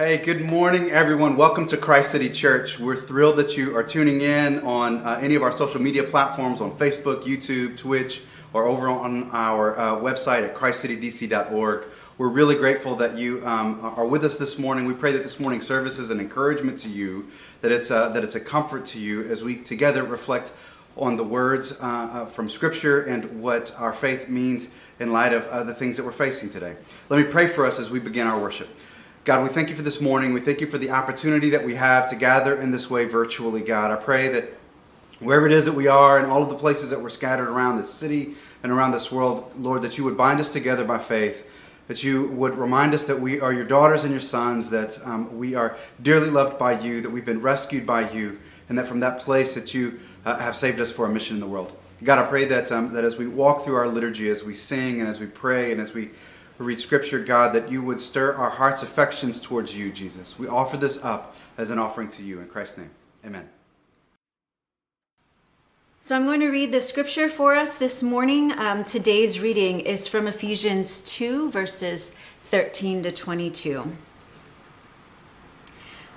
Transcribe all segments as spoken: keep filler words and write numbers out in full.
Hey, good morning, everyone. Welcome to Christ City Church. We're thrilled that you are tuning in on uh, any of our social media platforms on Facebook, YouTube, Twitch, or over on our uh, website at christ city d c dot org. We're really grateful that you um, are with us this morning. We pray that this morning's service is an encouragement to you, that it's a, that it's a comfort to you as we together reflect on the words uh, from Scripture and what our faith means in light of uh, the things that we're facing today. Let me pray for us as we begin our worship. God, we thank you for this morning. We thank you for the opportunity that we have to gather in this way virtually, God. I pray that wherever it is that we are and all of the places that we're scattered around this city and around this world, Lord, that you would bind us together by faith, that you would remind us that we are your daughters and your sons, that um, we are dearly loved by you, that we've been rescued by you, and that from that place that you uh, have saved us for a mission in the world. God, I pray that um, that as we walk through our liturgy, as we sing and as we pray and as we read Scripture, God, that you would stir our hearts' affections towards you, Jesus. We offer this up as an offering to you in Christ's name. Amen. So I'm going to read the Scripture for us this morning. Um, today's reading is from Ephesians two, verses thirteen to twenty-two.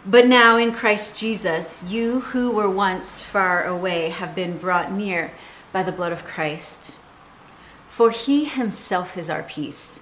But now in Christ Jesus, you who were once far away have been brought near by the blood of Christ. For he himself is our peace,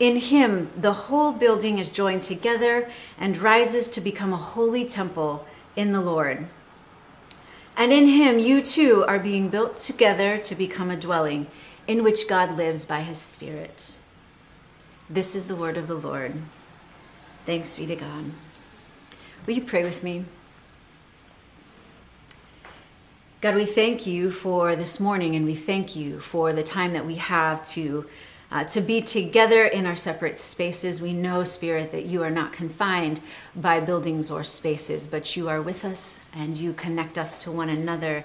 In him, the whole building is joined together and rises to become a holy temple in the Lord. And in him, you too are being built together to become a dwelling in which God lives by his Spirit. This is the word of the Lord. Thanks be to God. Will you pray with me? God, we thank you for this morning, and we thank you for the time that we have to Uh, to be together in our separate spaces. We know, Spirit, that you are not confined by buildings or spaces, but you are with us and you connect us to one another.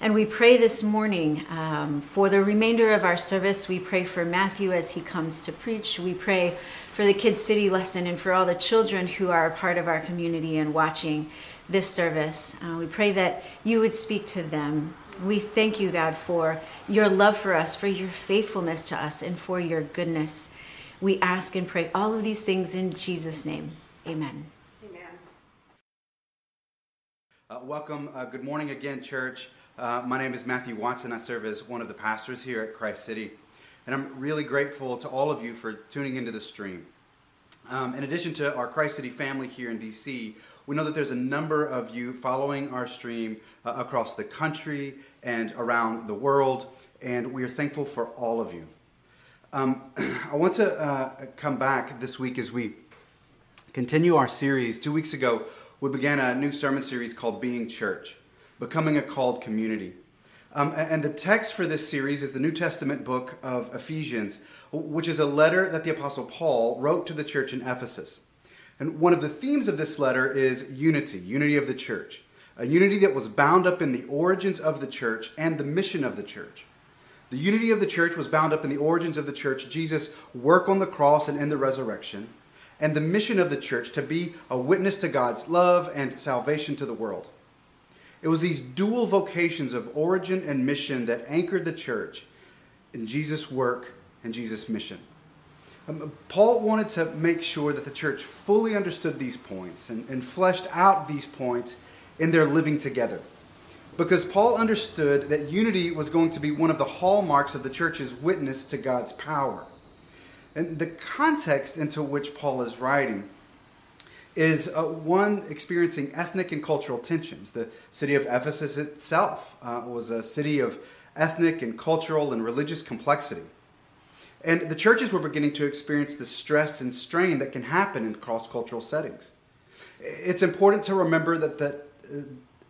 And we pray this morning um, for the remainder of our service. We pray for Matthew as he comes to preach. We pray for the Kids City lesson and for all the children who are a part of our community and watching this service. Uh, we pray that you would speak to them. We thank you, God, for your love for us, for your faithfulness to us, and for your goodness. We ask and pray all of these things in Jesus' name. Amen. Amen. Uh, welcome. Uh, good morning again, church. Uh, my name is Matthew Watson. I serve as one of the pastors here at Christ City. And I'm really grateful to all of you for tuning into the stream. Um, in addition to our Christ City family here in D C, we know that there's a number of you following our stream uh, across the country and around the world, and we are thankful for all of you. Um, I want to uh, come back this week as we continue our series. Two weeks ago, we began a new sermon series called Being Church, Becoming a Called Community. Um, and the text for this series is the New Testament book of Ephesians, which is a letter that the Apostle Paul wrote to the church in Ephesus. And one of the themes of this letter is unity, unity of the church, a unity that was bound up in the origins of the church and the mission of the church. The unity of the church was bound up in the origins of the church, Jesus' work on the cross and in the resurrection, and the mission of the church to be a witness to God's love and salvation to the world. It was these dual vocations of origin and mission that anchored the church in Jesus' work and Jesus' mission. Paul wanted to make sure that the church fully understood these points and, and fleshed out these points in their living together. Because Paul understood that unity was going to be one of the hallmarks of the church's witness to God's power. And the context into which Paul is writing is uh, one experiencing ethnic and cultural tensions. The city of Ephesus itself uh, was a city of ethnic and cultural and religious complexity. And the churches were beginning to experience the stress and strain that can happen in cross-cultural settings. It's important to remember that, that uh,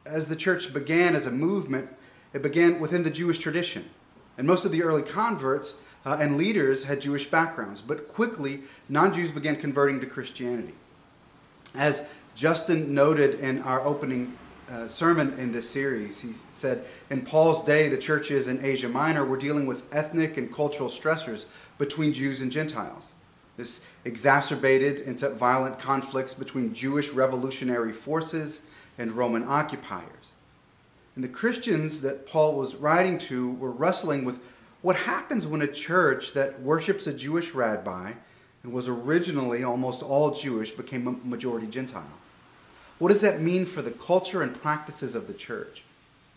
as the church began as a movement, it began within the Jewish tradition. And most of the early converts uh, and leaders had Jewish backgrounds. But quickly, non-Jews began converting to Christianity. As Justin noted in our opening Uh, sermon in this series. He said, in Paul's day, the churches in Asia Minor were dealing with ethnic and cultural stressors between Jews and Gentiles. This exacerbated into violent conflicts between Jewish revolutionary forces and Roman occupiers. And the Christians that Paul was writing to were wrestling with what happens when a church that worships a Jewish rabbi and was originally almost all Jewish became a majority Gentile. What does that mean for the culture and practices of the church?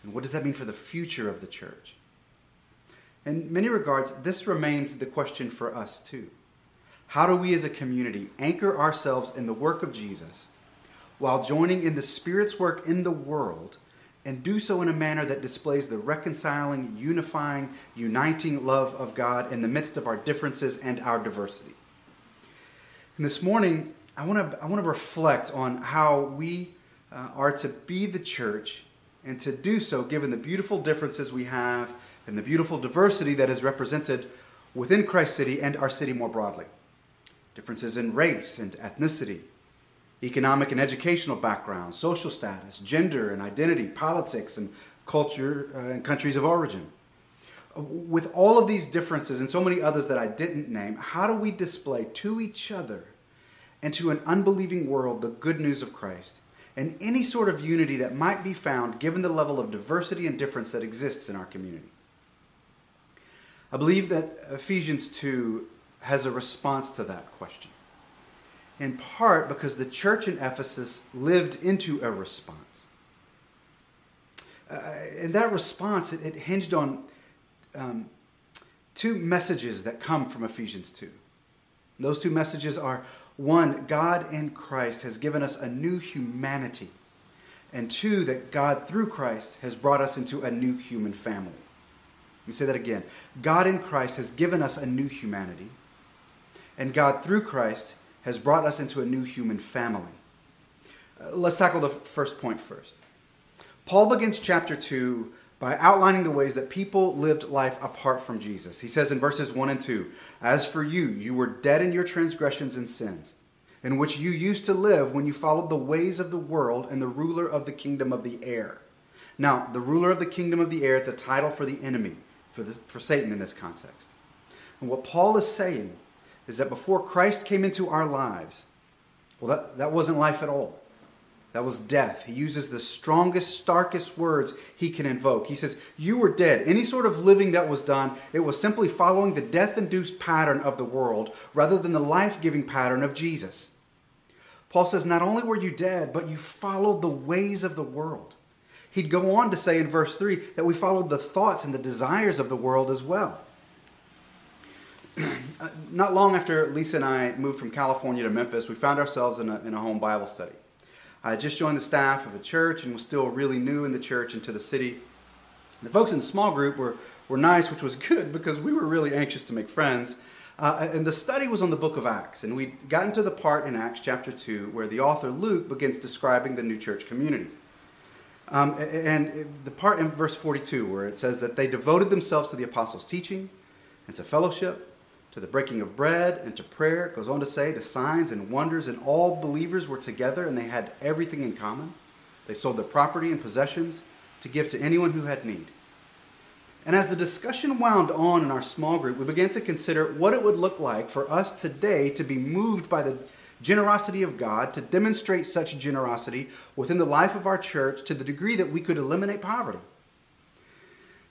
And what does that mean for the future of the church? In many regards, this remains the question for us too. How do we as a community anchor ourselves in the work of Jesus while joining in the Spirit's work in the world and do so in a manner that displays the reconciling, unifying, uniting love of God in the midst of our differences and our diversity? And this morning, I want to I want to reflect on how we uh, are to be the church and to do so given the beautiful differences we have and the beautiful diversity that is represented within Christ City and our city more broadly. Differences in race and ethnicity, economic and educational background, social status, gender and identity, politics and culture uh, and countries of origin. With all of these differences and so many others that I didn't name, how do we display to each other and to an unbelieving world the good news of Christ, and any sort of unity that might be found given the level of diversity and difference that exists in our community? I believe that Ephesians two has a response to that question, in part because the church in Ephesus lived into a response. Uh, and that response, it, it hinged on um, two messages that come from Ephesians two. Those two messages are, one, God in Christ has given us a new humanity. And two, that God through Christ has brought us into a new human family. Let me say that again. God in Christ has given us a new humanity. And God through Christ has brought us into a new human family. Uh, let's tackle the first point first. Paul begins chapter two by outlining the ways that people lived life apart from Jesus. He says in verses one and two, "As for you, you were dead in your transgressions and sins, in which you used to live when you followed the ways of the world and the ruler of the kingdom of the air." Now, the ruler of the kingdom of the air, it's a title for the enemy, for, this, for Satan in this context. And what Paul is saying is that before Christ came into our lives, well, that, that wasn't life at all. That was death. He uses the strongest, starkest words he can invoke. He says, you were dead. Any sort of living that was done, it was simply following the death-induced pattern of the world rather than the life-giving pattern of Jesus. Paul says, not only were you dead, but you followed the ways of the world. He'd go on to say in verse three that we followed the thoughts and the desires of the world as well. Not long after Lisa and I moved from California to Memphis, we found ourselves in a, in a home Bible study. I just joined the staff of a church and was still really new in the church and to the city. The folks in the small group were, were nice, which was good because we were really anxious to make friends. Uh, and the study was on the book of Acts. And we'd gotten to the part in Acts chapter two where the author Luke begins describing the new church community. Um, and the part in verse forty-two where it says that they devoted themselves to the apostles' teaching and to fellowship, to the breaking of bread and to prayer. It goes on to say, to signs and wonders, and all believers were together and they had everything in common. They sold their property and possessions to give to anyone who had need. And as the discussion wound on in our small group, we began to consider what it would look like for us today to be moved by the generosity of God, to demonstrate such generosity within the life of our church to the degree that we could eliminate poverty.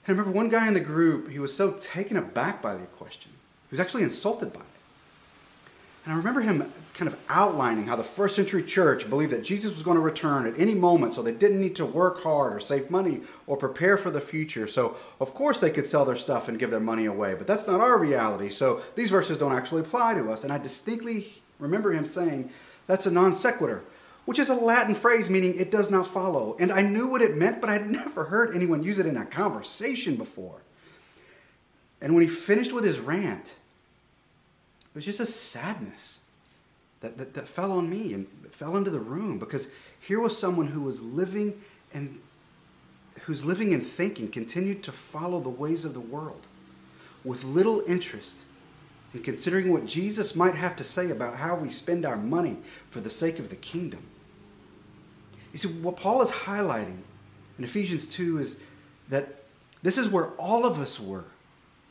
And I remember one guy in the group, he was so taken aback by the question. He was actually insulted by it. And I remember him kind of outlining how the first century church believed that Jesus was going to return at any moment, so they didn't need to work hard or save money or prepare for the future. So, of course, they could sell their stuff and give their money away, but that's not our reality. So these verses don't actually apply to us. And I distinctly remember him saying, that's a non sequitur. which is a Latin phrase meaning it does not follow. And I knew what it meant, but I'd never heard anyone use it in a conversation before. And when he finished with his rant, it was just a sadness that, that, that fell on me and fell into the room, because here was someone who was living and whose living and thinking continued to follow the ways of the world with little interest in considering what Jesus might have to say about how we spend our money for the sake of the kingdom. You see, what Paul is highlighting in Ephesians two is that this is where all of us were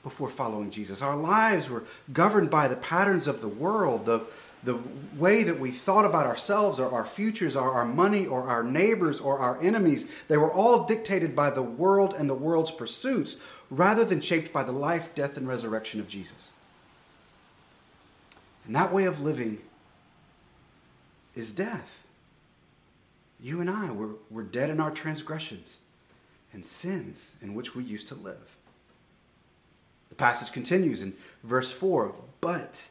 before following Jesus. Our lives were governed by the patterns of the world, the, the way that we thought about ourselves or our futures or our money or our neighbors or our enemies. They were all dictated by the world and the world's pursuits rather than shaped by the life, death, and resurrection of Jesus. And that way of living is death. You and I were, were dead in our transgressions and sins in which we used to live. The passage continues in verse four, but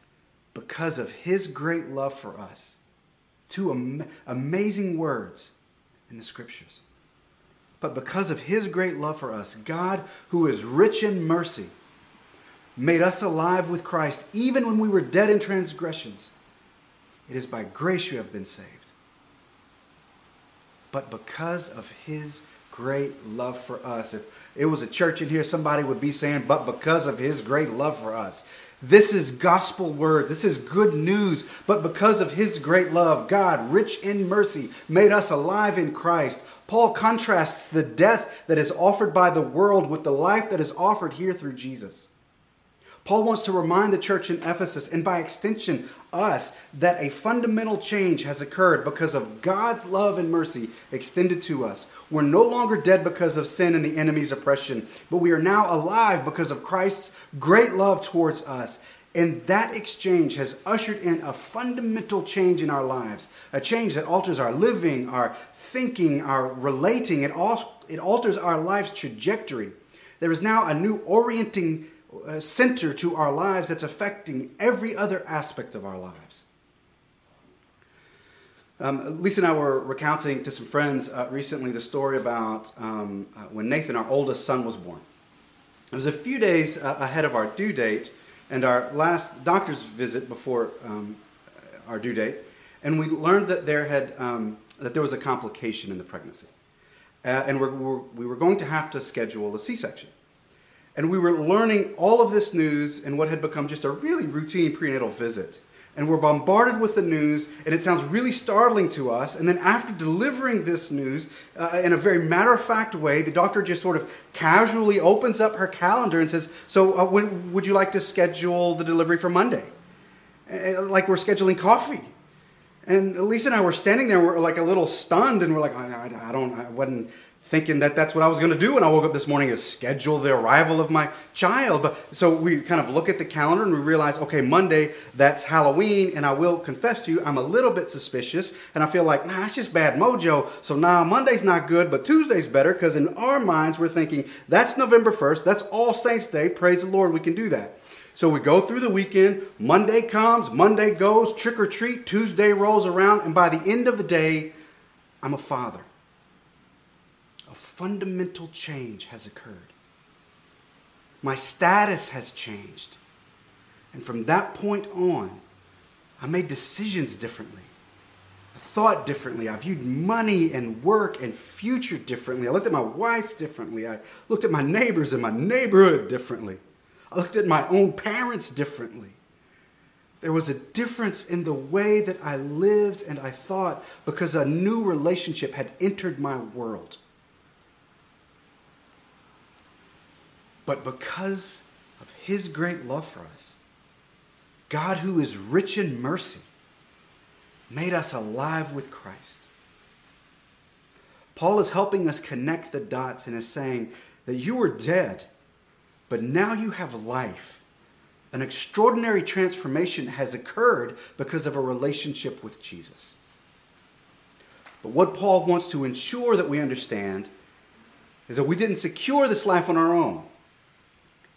because of his great love for us, two am- amazing words in the scriptures. But because of his great love for us, God, who is rich in mercy, made us alive with Christ, even when we were dead in transgressions. It is by grace you have been saved. But because of his great love for us. If it was a church in here, somebody would be saying, but because of his great love for us. This is gospel words. This is good news. But because of his great love, God, rich in mercy, made us alive in Christ. Paul contrasts the death that is offered by the world with the life that is offered here through Jesus. Paul wants to remind the church in Ephesus, and by extension us, that a fundamental change has occurred because of God's love and mercy extended to us. We're no longer dead because of sin and the enemy's oppression, but we are now alive because of Christ's great love towards us. And that exchange has ushered in a fundamental change in our lives, a change that alters our living, our thinking, our relating. It alters our life's trajectory. There is now a new orienting A center to our lives that's affecting every other aspect of our lives. Um, Lisa and I were recounting to some friends uh, recently the story about um, uh, when Nathan, our oldest son, was born. It was a few days uh, ahead of our due date and our last doctor's visit before um, our due date, and we learned that there had um, that there was a complication in the pregnancy, uh, and we're, we're, we were going to have to schedule a C-section. And we were learning all of this news in what had become just a really routine prenatal visit. And we're bombarded with the news, and it sounds really startling to us. And then after delivering this news uh, in a very matter-of-fact way, the doctor just sort of casually opens up her calendar and says, so uh, when would you like to schedule the delivery for Monday? Uh, like we're scheduling coffee. And Lisa and I were standing there, we're like a little stunned, and we're like, I, I, I don't, I wasn't... thinking that that's what I was going to do when I woke up this morning, is schedule the arrival of my child. But so we kind of look at the calendar and we realize, okay, Monday, that's Halloween. And I will confess to you, I'm a little bit suspicious. And I feel like, nah, it's just bad mojo. So nah, Monday's not good, but Tuesday's better. Because in our minds, we're thinking, that's November first. That's All Saints Day. Praise the Lord, we can do that. So we go through the weekend. Monday comes, Monday goes, trick or treat. Tuesday rolls around. And by the end of the day, I'm a father. A fundamental change has occurred. My status has changed. And from that point on, I made decisions differently. I thought differently. I viewed money and work and future differently. I looked at my wife differently. I looked at my neighbors and my neighborhood differently. I looked at my own parents differently. There was a difference in the way that I lived and I thought because a new relationship had entered my world. But because of his great love for us, God, who is rich in mercy, made us alive with Christ. Paul is helping us connect the dots and is saying that you were dead, but now you have life. An extraordinary transformation has occurred because of a relationship with Jesus. But what Paul wants to ensure that we understand is that we didn't secure this life on our own.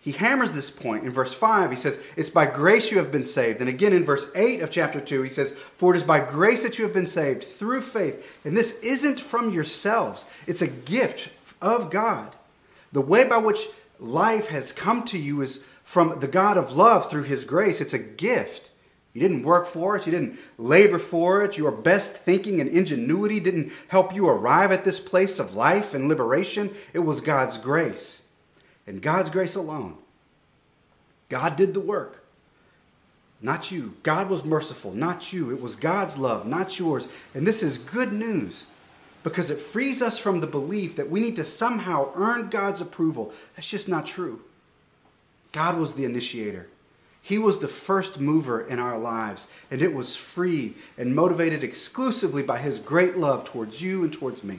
he hammers this point. In verse five, he says, it's by grace you have been saved. And again, in verse eight of chapter two, he says, for it is by grace that you have been saved through faith. And this isn't from yourselves. It's a gift of God. The way by which life has come to you is from the God of love through his grace. It's a gift. You didn't work for it. You didn't labor for it. Your best thinking and ingenuity didn't help you arrive at this place of life and liberation. It was God's grace. And God's grace alone. God did the work, not you. God was merciful, not you. It was God's love, not yours. And this is good news because it frees us from the belief that we need to somehow earn God's approval. That's just not true. God was the initiator. He was the first mover in our lives, and it was free and motivated exclusively by his great love towards you and towards me.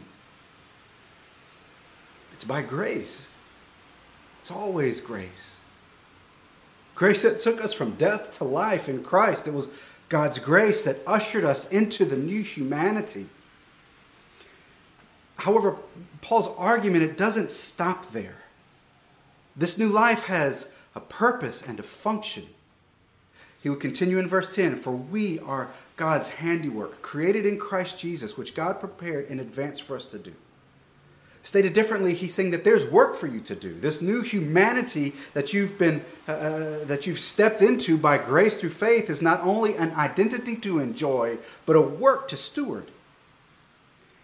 It's by grace. It's always grace. Grace that took us from death to life in Christ. It was God's grace that ushered us into the new humanity. However, Paul's argument, it doesn't stop there. This new life has a purpose and a function. He would continue in verse ten, for we are God's handiwork, created in Christ Jesus, which God prepared in advance for us to do. Stated differently, he's saying that there's work for you to do. This new humanity that you've been, uh, that you've stepped into by grace through faith is not only an identity to enjoy, but a work to steward.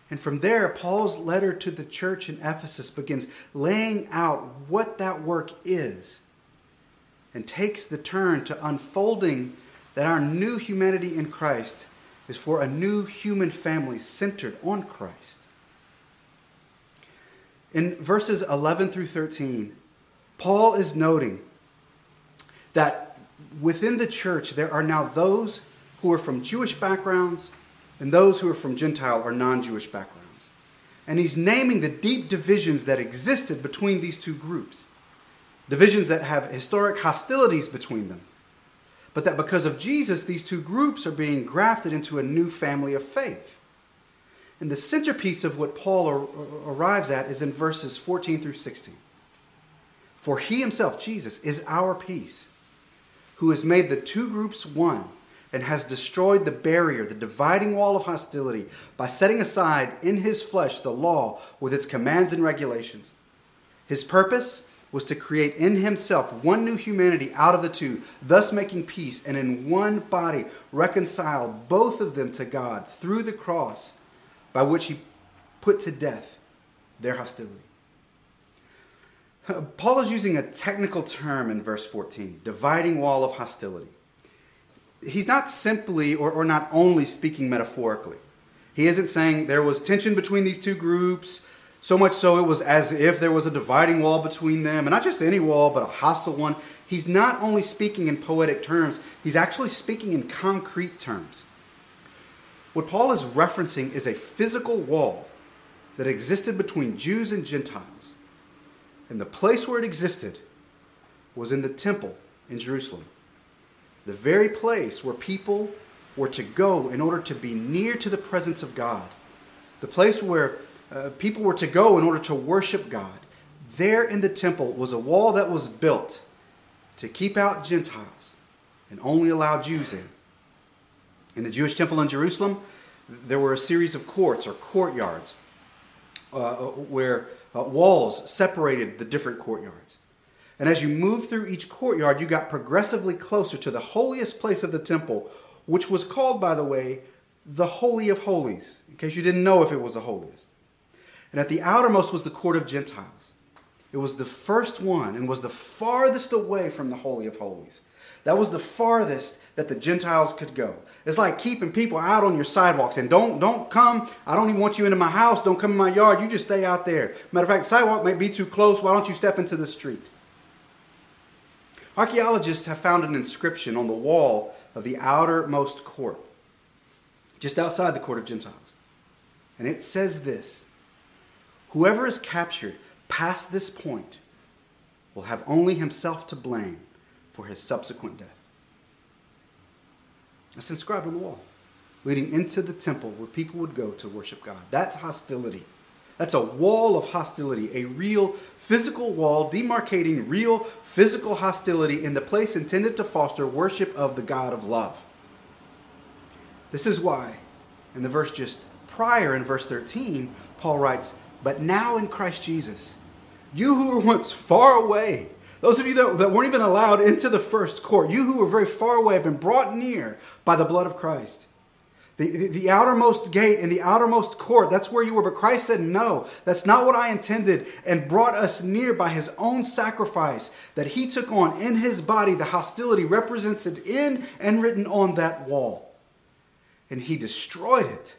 And from there, Paul's letter to the church in Ephesus begins laying out what that work is and takes the turn to unfolding that our new humanity in Christ is for a new human family centered on Christ. In verses eleven through thirteen, Paul is noting that within the church, there are now those who are from Jewish backgrounds and those who are from Gentile or non-Jewish backgrounds. And he's naming the deep divisions that existed between these two groups, divisions that have historic hostilities between them, but that because of Jesus, these two groups are being grafted into a new family of faith. And the centerpiece of what Paul arrives at is in verses fourteen through sixteen. For he himself, Jesus, is our peace, who has made the two groups one and has destroyed the barrier, the dividing wall of hostility, by setting aside in his flesh the law with its commands and regulations. His purpose was to create in himself one new humanity out of the two, thus making peace, and in one body reconcile both of them to God through the cross, by which he put to death their hostility. Paul is using a technical term in verse fourteen, dividing wall of hostility. He's not simply or, or not only speaking metaphorically. He isn't saying there was tension between these two groups, so much so it was as if there was a dividing wall between them, and not just any wall, but a hostile one. He's not only speaking in poetic terms, he's actually speaking in concrete terms. What Paul is referencing is a physical wall that existed between Jews and Gentiles. And the place where it existed was in the temple in Jerusalem, the very place where people were to go in order to be near to the presence of God, the place where uh, people were to go in order to worship God. There in the temple was a wall that was built to keep out Gentiles and only allow Jews in. In the Jewish temple in Jerusalem, there were a series of courts or courtyards uh, where uh, walls separated the different courtyards. And as you moved through each courtyard, you got progressively closer to the holiest place of the temple, which was called, by the way, the Holy of Holies, in case you didn't know if it was the holiest. And at the outermost was the court of Gentiles. It was the first one and was the farthest away from the Holy of Holies. That was the farthest that the Gentiles could go. It's like keeping people out on your sidewalks and don't, don't come. I don't even want you into my house. Don't come in my yard. You just stay out there. Matter of fact, the sidewalk may be too close. Why don't you step into the street? Archaeologists have found an inscription on the wall of the outermost court, just outside the court of Gentiles. And it says this, whoever is captured past this point will have only himself to blame for his subsequent death. It's inscribed on the wall, leading into the temple where people would go to worship God. That's hostility. That's a wall of hostility, a real physical wall demarcating real physical hostility in the place intended to foster worship of the God of love. This is why, in the verse just prior, in verse thirteen, Paul writes, "But now in Christ Jesus, you who were once far away," those of you that, that weren't even allowed into the first court, you who were very far away have been brought near by the blood of Christ. The, the, the outermost gate and the outermost court, that's where you were. But Christ said, no, that's not what I intended, and brought us near by his own sacrifice that he took on in his body the hostility represented in and written on that wall. And he destroyed it.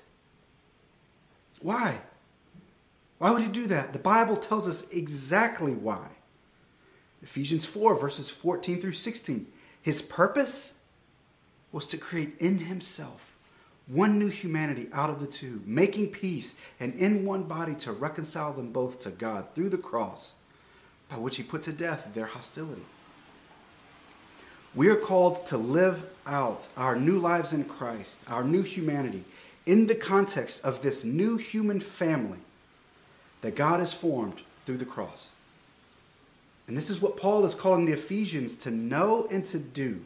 Why? Why would he do that? The Bible tells us exactly why. Ephesians four, verses fourteen through sixteen. His purpose was to create in himself one new humanity out of the two, making peace, and in one body to reconcile them both to God through the cross, by which he put to death their hostility. We are called to live out our new lives in Christ, our new humanity, in the context of this new human family that God has formed through the cross. And this is what Paul is calling the Ephesians to know and to do.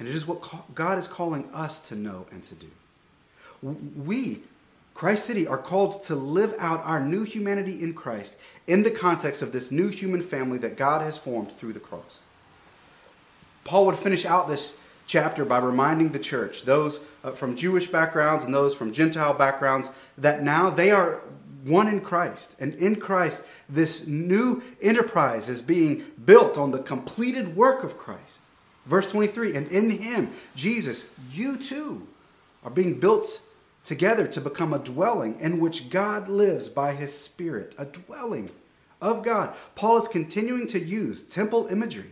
And it is what God is calling us to know and to do. We, Christ City, are called to live out our new humanity in Christ in the context of this new human family that God has formed through the cross. Paul would finish out this chapter by reminding the church, those from Jewish backgrounds and those from Gentile backgrounds, that now they are one in Christ. And in Christ, this new enterprise is being built on the completed work of Christ. Verse twenty-three, and in him, Jesus, you too are being built together to become a dwelling in which God lives by his Spirit, a dwelling of God. Paul is continuing to use temple imagery.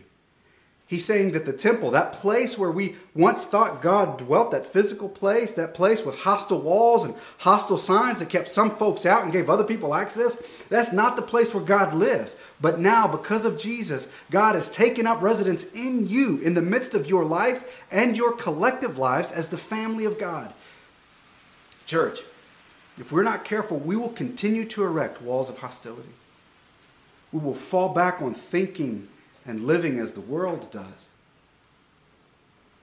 He's saying that the temple, that place where we once thought God dwelt, that physical place, that place with hostile walls and hostile signs that kept some folks out and gave other people access, that's not the place where God lives. But now, because of Jesus, God has taken up residence in you, in the midst of your life and your collective lives as the family of God. Church, if we're not careful, we will continue to erect walls of hostility. We will fall back on thinking and living as the world does.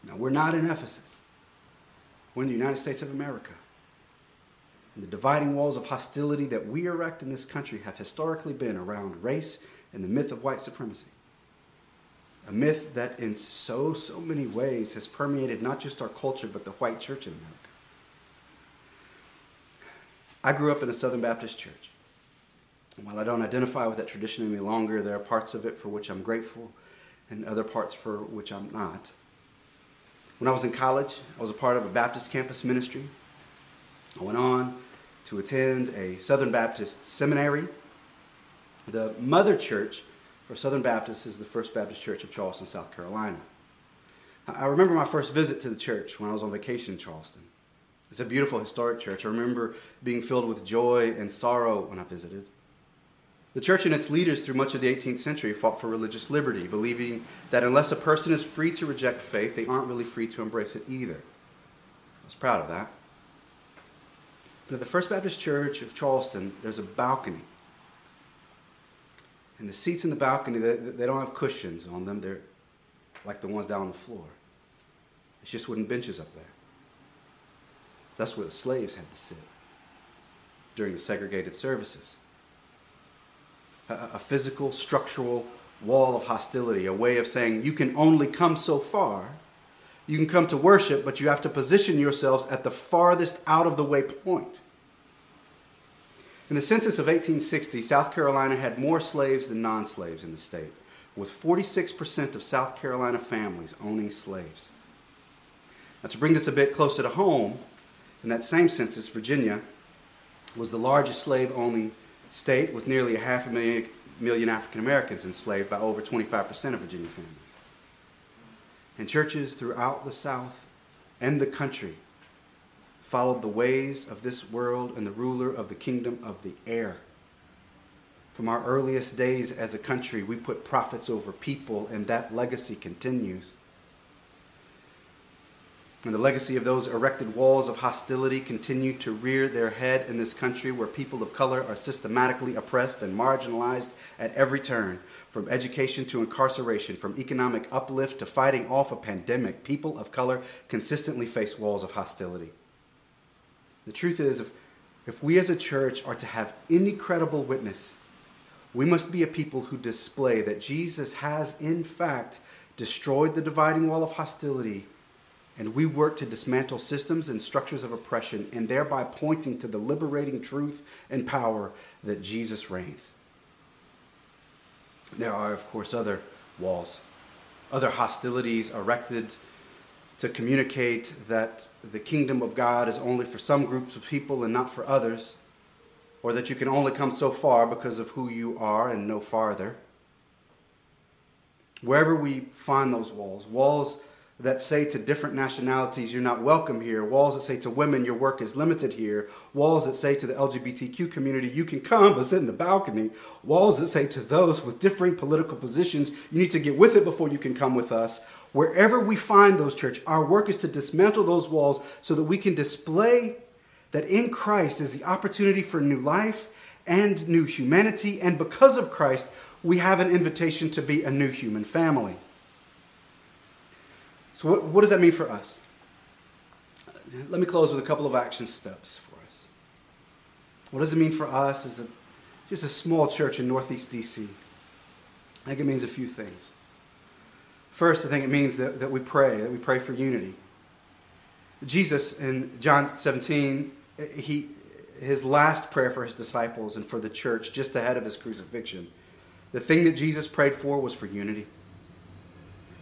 Now, we're not in Ephesus. We're in the United States of America. And the dividing walls of hostility that we erect in this country have historically been around race and the myth of white supremacy. A myth that in so, so many ways has permeated not just our culture, but the white church in America. I grew up in a Southern Baptist church. While I don't identify with that tradition any longer, there are parts of it for which I'm grateful and other parts for which I'm not. When I was in college, I was a part of a Baptist campus ministry. I went on to attend a Southern Baptist seminary. The mother church for Southern Baptists is the First Baptist Church of Charleston, South Carolina. I remember my first visit to the church when I was on vacation in Charleston. It's a beautiful historic church. I remember being filled with joy and sorrow when I visited. The church and its leaders through much of the eighteenth century fought for religious liberty, believing that unless a person is free to reject faith, they aren't really free to embrace it either. I was proud of that. But at the First Baptist Church of Charleston, there's a balcony. And the seats in the balcony, they, they don't have cushions on them. They're like the ones down on the floor. It's just wooden benches up there. That's where the slaves had to sit during the segregated services. A physical, structural wall of hostility, a way of saying you can only come so far. You can come to worship, but you have to position yourselves at the farthest out-of-the-way point. In the census of eighteen sixty, South Carolina had more slaves than non-slaves in the state, with forty-six percent of South Carolina families owning slaves. Now, to bring this a bit closer to home, in that same census, Virginia was the largest slave-owning state, with nearly a half a million, million African Americans enslaved by over twenty-five percent of Virginia families. And churches throughout the South and the country followed the ways of this world and the ruler of the kingdom of the air. From our earliest days as a country, we put prophets over people, and that legacy continues. And the legacy of those erected walls of hostility continue to rear their head in this country where people of color are systematically oppressed and marginalized at every turn, from education to incarceration, from economic uplift to fighting off a pandemic. People of color consistently face walls of hostility. The truth is, if, if we as a church are to have any credible witness, we must be a people who display that Jesus has, in fact, destroyed the dividing wall of hostility, and we work to dismantle systems and structures of oppression, and thereby pointing to the liberating truth and power that Jesus reigns. There are, of course, other walls, other hostilities erected to communicate that the kingdom of God is only for some groups of people and not for others, or that you can only come so far because of who you are and no farther. Wherever we find those walls, walls that say to different nationalities, you're not welcome here, walls that say to women, your work is limited here, walls that say to the L G B T Q community, you can come but sit in the balcony, walls that say to those with differing political positions, you need to get with it before you can come with us. Wherever we find those, church, our work is to dismantle those walls so that we can display that in Christ is the opportunity for new life and new humanity, and because of Christ, we have an invitation to be a new human family. So what, what does that mean for us? Let me close with a couple of action steps for us. What does it mean for us as a, just a small church in Northeast D C? I think it means a few things. First, I think it means that, that we pray, that we pray for unity. Jesus in John seventeen, he, his last prayer for his disciples and for the church just ahead of his crucifixion, the thing that Jesus prayed for was for unity.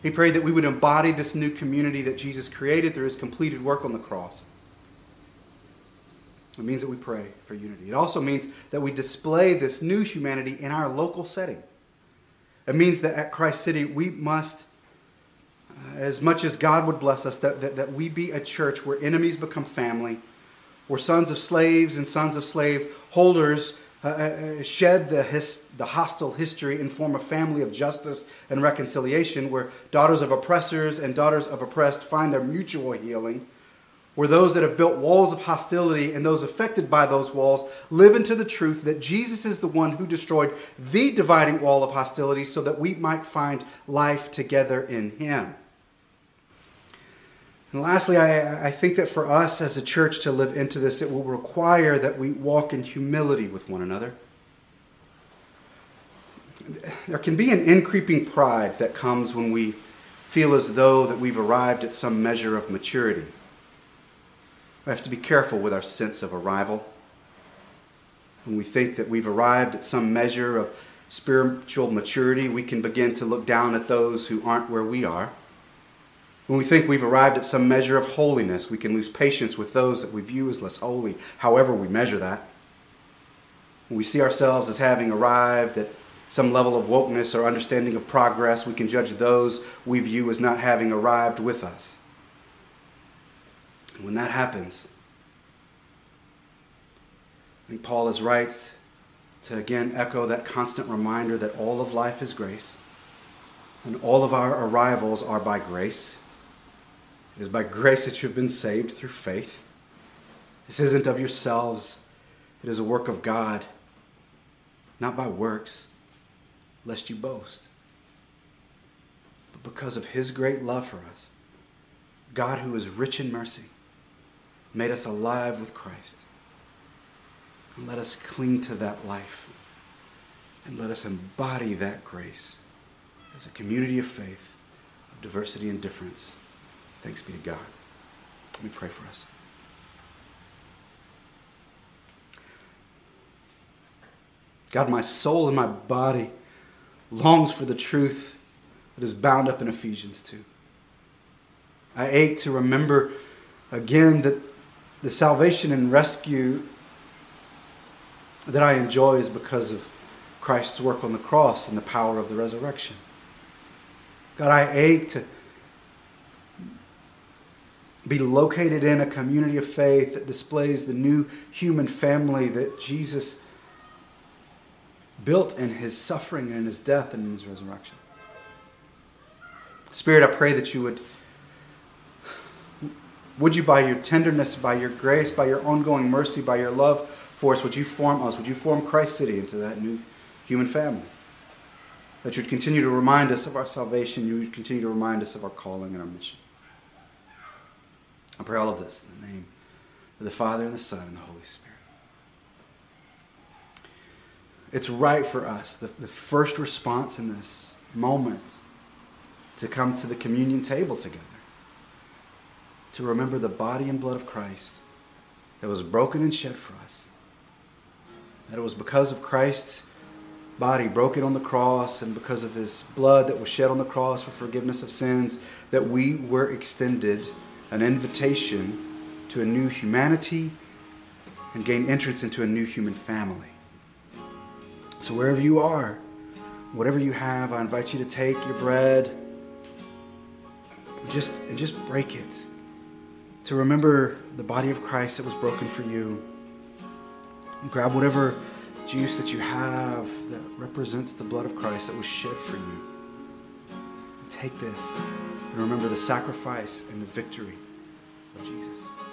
He prayed that we would embody this new community that Jesus created through his completed work on the cross. It means that we pray for unity. It also means that we display this new humanity in our local setting. It means that at Christ City, we must, as much as God would bless us, that, that, that we be a church where enemies become family, where sons of slaves and sons of slave holders Uh, shed the, his, the hostile history and form a family of justice and reconciliation, where daughters of oppressors and daughters of oppressed find their mutual healing, where those that have built walls of hostility and those affected by those walls live into the truth that Jesus is the one who destroyed the dividing wall of hostility so that we might find life together in him. And lastly, I, I think that for us as a church to live into this, it will require that we walk in humility with one another. There can be an increasing pride that comes when we feel as though that we've arrived at some measure of maturity. We have to be careful with our sense of arrival. When we think that we've arrived at some measure of spiritual maturity, we can begin to look down at those who aren't where we are. When we think we've arrived at some measure of holiness, we can lose patience with those that we view as less holy, however we measure that. When we see ourselves as having arrived at some level of wokeness or understanding of progress, we can judge those we view as not having arrived with us. And when that happens, I think Paul is right to again echo that constant reminder that all of life is grace, and all of our arrivals are by grace. It is by grace that you've been saved through faith. This isn't of yourselves. It is a work of God, not by works, lest you boast. But because of his great love for us, God, who is rich in mercy, made us alive with Christ. And let us cling to that life, and let us embody that grace as a community of faith, of diversity and difference. Thanks be to God. Let me pray for us. God, my soul and my body longs for the truth that is bound up in Ephesians two. I ache to remember again that the salvation and rescue that I enjoy is because of Christ's work on the cross and the power of the resurrection. God, I ache to be located in a community of faith that displays the new human family that Jesus built in his suffering and in his death and in his resurrection. Spirit, I pray that you would Would you, by your tenderness, by your grace, by your ongoing mercy, by your love for us, would you form us, would you form Christ City into that new human family? That you'd continue to remind us of our salvation, you would continue to remind us of our calling and our mission. I pray all of this in the name of the Father, and the Son, and the Holy Spirit. It's right for us, the, the first response in this moment, to come to the communion table together, to remember the body and blood of Christ that was broken and shed for us. That it was because of Christ's body broken on the cross and because of his blood that was shed on the cross for forgiveness of sins that we were extended an invitation to a new humanity and gain entrance into a new human family. So wherever you are, whatever you have, I invite you to take your bread and just, and just break it. To remember the body of Christ that was broken for you. And grab whatever juice that you have that represents the blood of Christ that was shed for you. And take this and remember the sacrifice and the victory of Jesus.